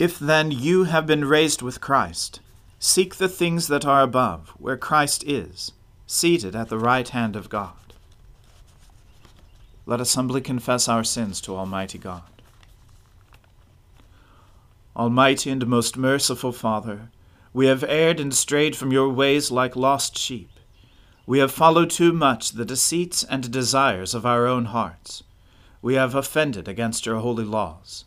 If then you have been raised with Christ, seek the things that are above, where Christ is, seated at the right hand of God. Let us humbly confess our sins to Almighty God. Almighty and most merciful Father, we have erred and strayed from your ways like lost sheep. We have followed too much the deceits and desires of our own hearts. We have offended against your holy laws.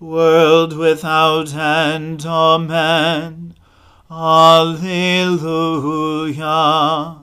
world without end. Amen. Alleluia.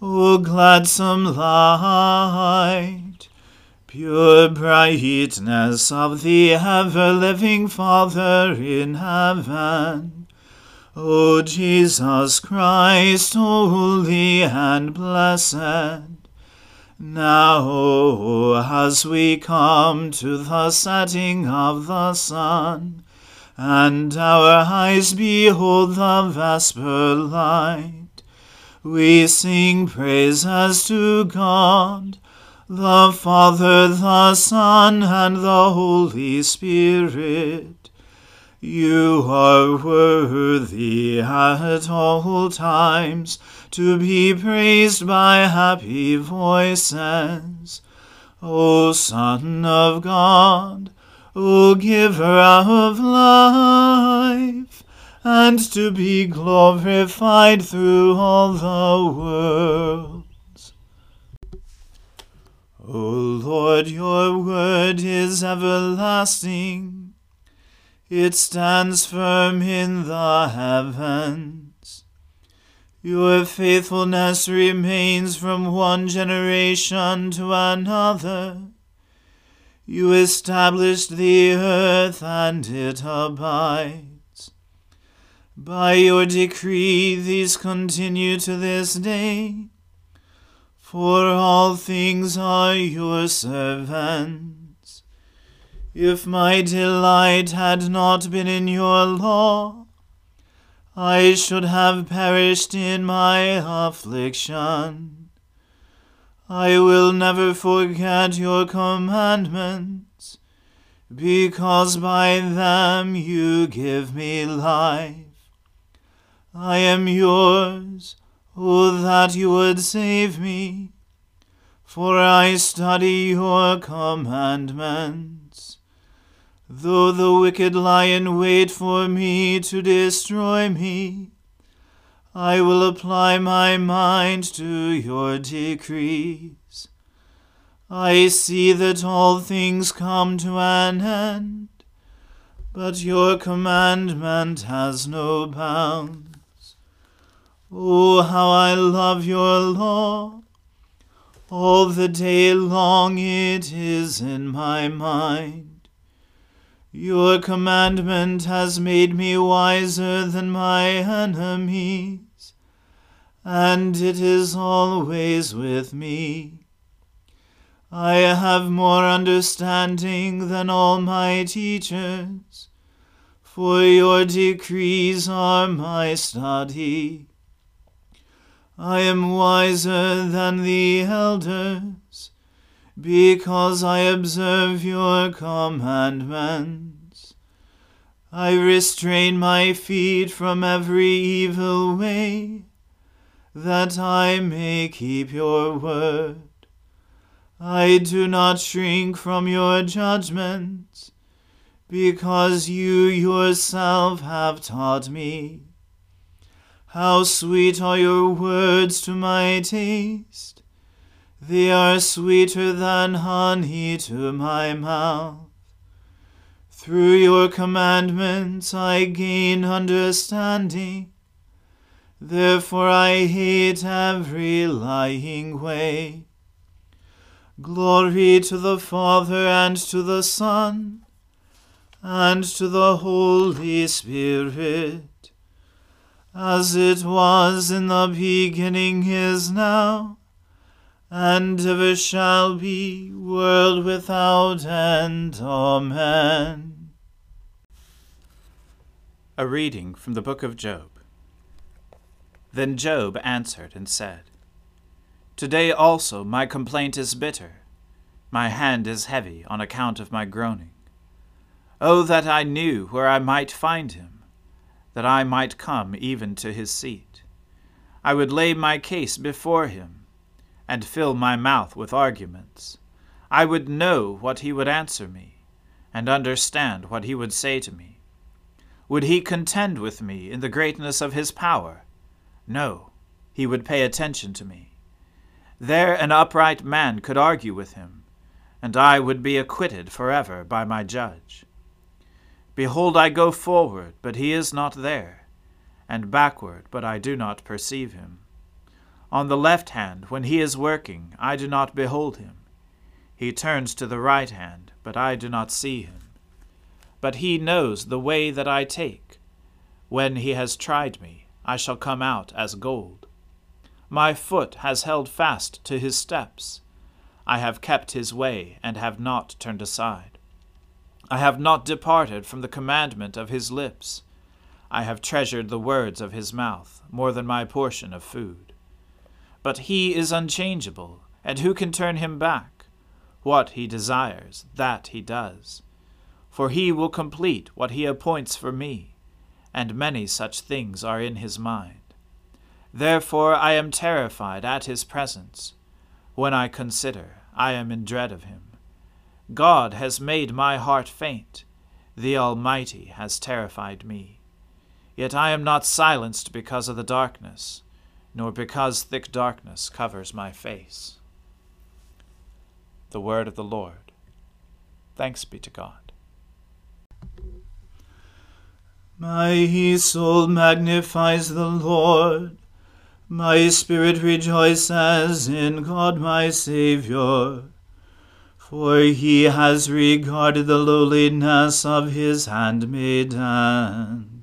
O gladsome light, pure brightness of the ever-living Father in heaven, O Jesus Christ, holy and blessed, now as we come to the setting of the sun, and our eyes behold the vesper light, we sing praises to God, the Father, the Son, and the Holy Spirit. You are worthy at all times to be praised by happy voices. O Son of God, O Giver of life, and to be glorified through all the worlds. O Lord, your word is everlasting. It stands firm in the heavens. Your faithfulness remains from one generation to another. You established the earth, and it abides. By your decree these continue to this day, for all things are your servants. If my delight had not been in your law, I should have perished in my affliction. I will never forget your commandments, because by them you give me life. I am yours, O that you would save me, for I study your commandments. Though the wicked lie in wait for me to destroy me, I will apply my mind to your decrees. I see that all things come to an end, but your commandment has no bounds. Oh, how I love your law! All the day long it is in my mind. Your commandment has made me wiser than my enemies, and it is always with me. I have more understanding than all my teachers, for your decrees are my study. I am wiser than the elders, because I observe your commandments. I restrain my feet from every evil way, that I may keep your word. I do not shrink from your judgment, because you yourself have taught me. How sweet are your words to my taste! They are sweeter than honey to my mouth. Through your commandments I gain understanding. Therefore I hate every lying way. Glory to the Father, and to the Son, and to the Holy Spirit, as it was in the beginning, is now, and ever shall be, world without end. Amen. A reading from the book of Job. Then Job answered and said, Today also my complaint is bitter, my hand is heavy on account of my groaning. Oh, that I knew where I might find him, that I might come even to his seat. I would lay my case before him, and fill my mouth with arguments. I would know what he would answer me, and understand what he would say to me. Would he contend with me in the greatness of his power? No, he would pay attention to me. There an upright man could argue with him, and I would be acquitted forever by my judge. Behold, I go forward, but he is not there, and backward, but I do not perceive him. On the left hand, when he is working, I do not behold him. He turns to the right hand, but I do not see him. But he knows the way that I take. When he has tried me, I shall come out as gold. My foot has held fast to his steps. I have kept his way and have not turned aside. I have not departed from the commandment of his lips. I have treasured the words of his mouth more than my portion of food. But he is unchangeable, and who can turn him back? What he desires, that he does. For he will complete what he appoints for me, and many such things are in his mind. Therefore I am terrified at his presence. When I consider, I am in dread of him. God has made my heart faint. The Almighty has terrified me. Yet I am not silenced because of the darkness, nor because thick darkness covers my face. The word of the Lord. Thanks be to God. My soul magnifies the Lord. My spirit rejoices in God my Saviour, for he has regarded the lowliness of his handmaiden.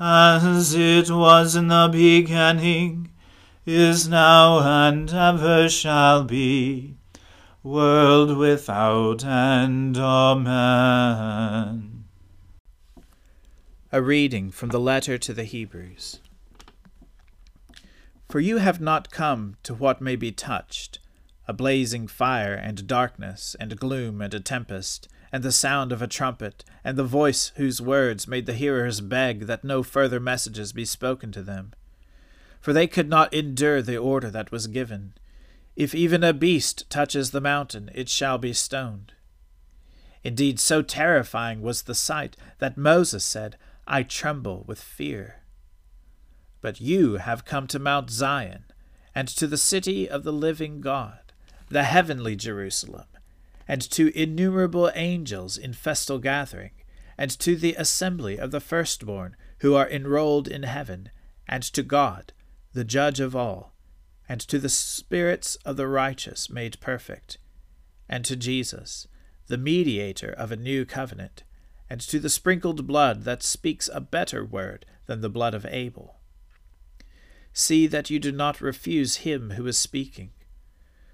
as it was in the beginning, is now, and ever shall be, world without end. Amen. A reading from the letter to the Hebrews. For you have not come to what may be touched, a blazing fire and darkness and gloom and a tempest, and the sound of a trumpet, and the voice whose words made the hearers beg that no further messages be spoken to them. For they could not endure the order that was given. If even a beast touches the mountain, it shall be stoned. Indeed, so terrifying was the sight that Moses said, I tremble with fear. But you have come to Mount Zion, and to the city of the living God, the heavenly Jerusalem, and to innumerable angels in festal gathering, and to the assembly of the firstborn who are enrolled in heaven, and to God, the judge of all, and to the spirits of the righteous made perfect, and to Jesus, the mediator of a new covenant, and to the sprinkled blood that speaks a better word than the blood of Abel. See that you do not refuse him who is speaking.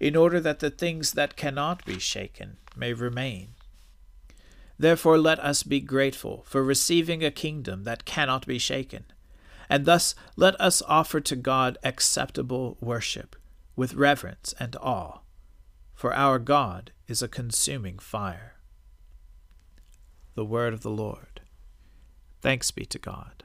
in order that the things that cannot be shaken may remain. Therefore let us be grateful for receiving a kingdom that cannot be shaken, and thus let us offer to God acceptable worship, with reverence and awe, for our God is a consuming fire. The word of the Lord. Thanks be to God.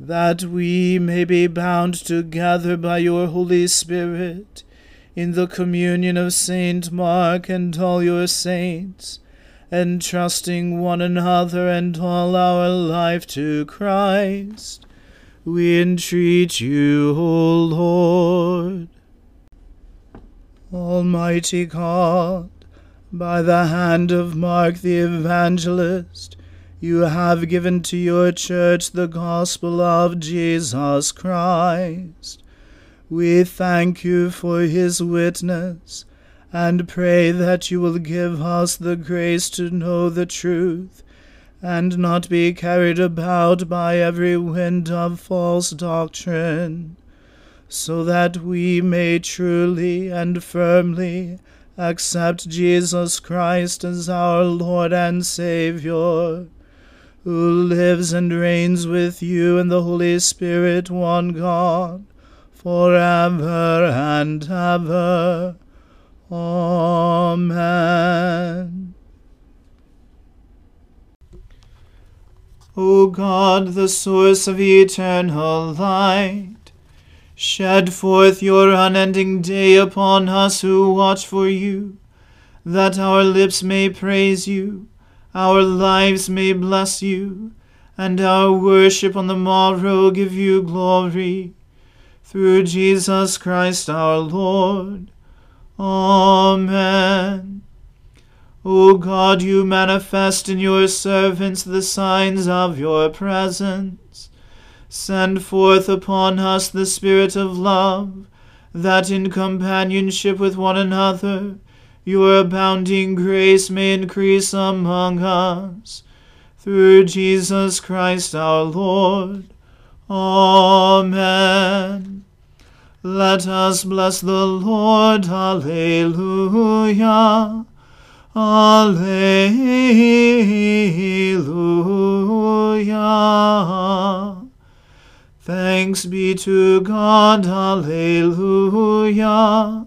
that we may be bound together by your Holy Spirit in the communion of Saint Mark and all your saints, entrusting one another and all our life to Christ, we entreat you, O Lord. Almighty God, by the hand of Mark the Evangelist, you have given to your church the gospel of Jesus Christ. We thank you for his witness, and pray that you will give us the grace to know the truth, and not be carried about by every wind of false doctrine, so that we may truly and firmly accept Jesus Christ as our Lord and Saviour, who lives and reigns with you in the Holy Spirit, one God, forever and ever. Amen. O God, the source of eternal light, shed forth your unending day upon us who watch for you, that our lips may praise you, our lives may bless you, and our worship on the morrow give you glory. Through Jesus Christ our Lord. Amen. O God, you manifest in your servants the signs of your presence. Send forth upon us the Spirit of love, that in companionship with one another your abounding grace may increase among us. Through Jesus Christ our Lord. Amen. Let us bless the Lord. Alleluia. Alleluia. Thanks be to God. Alleluia.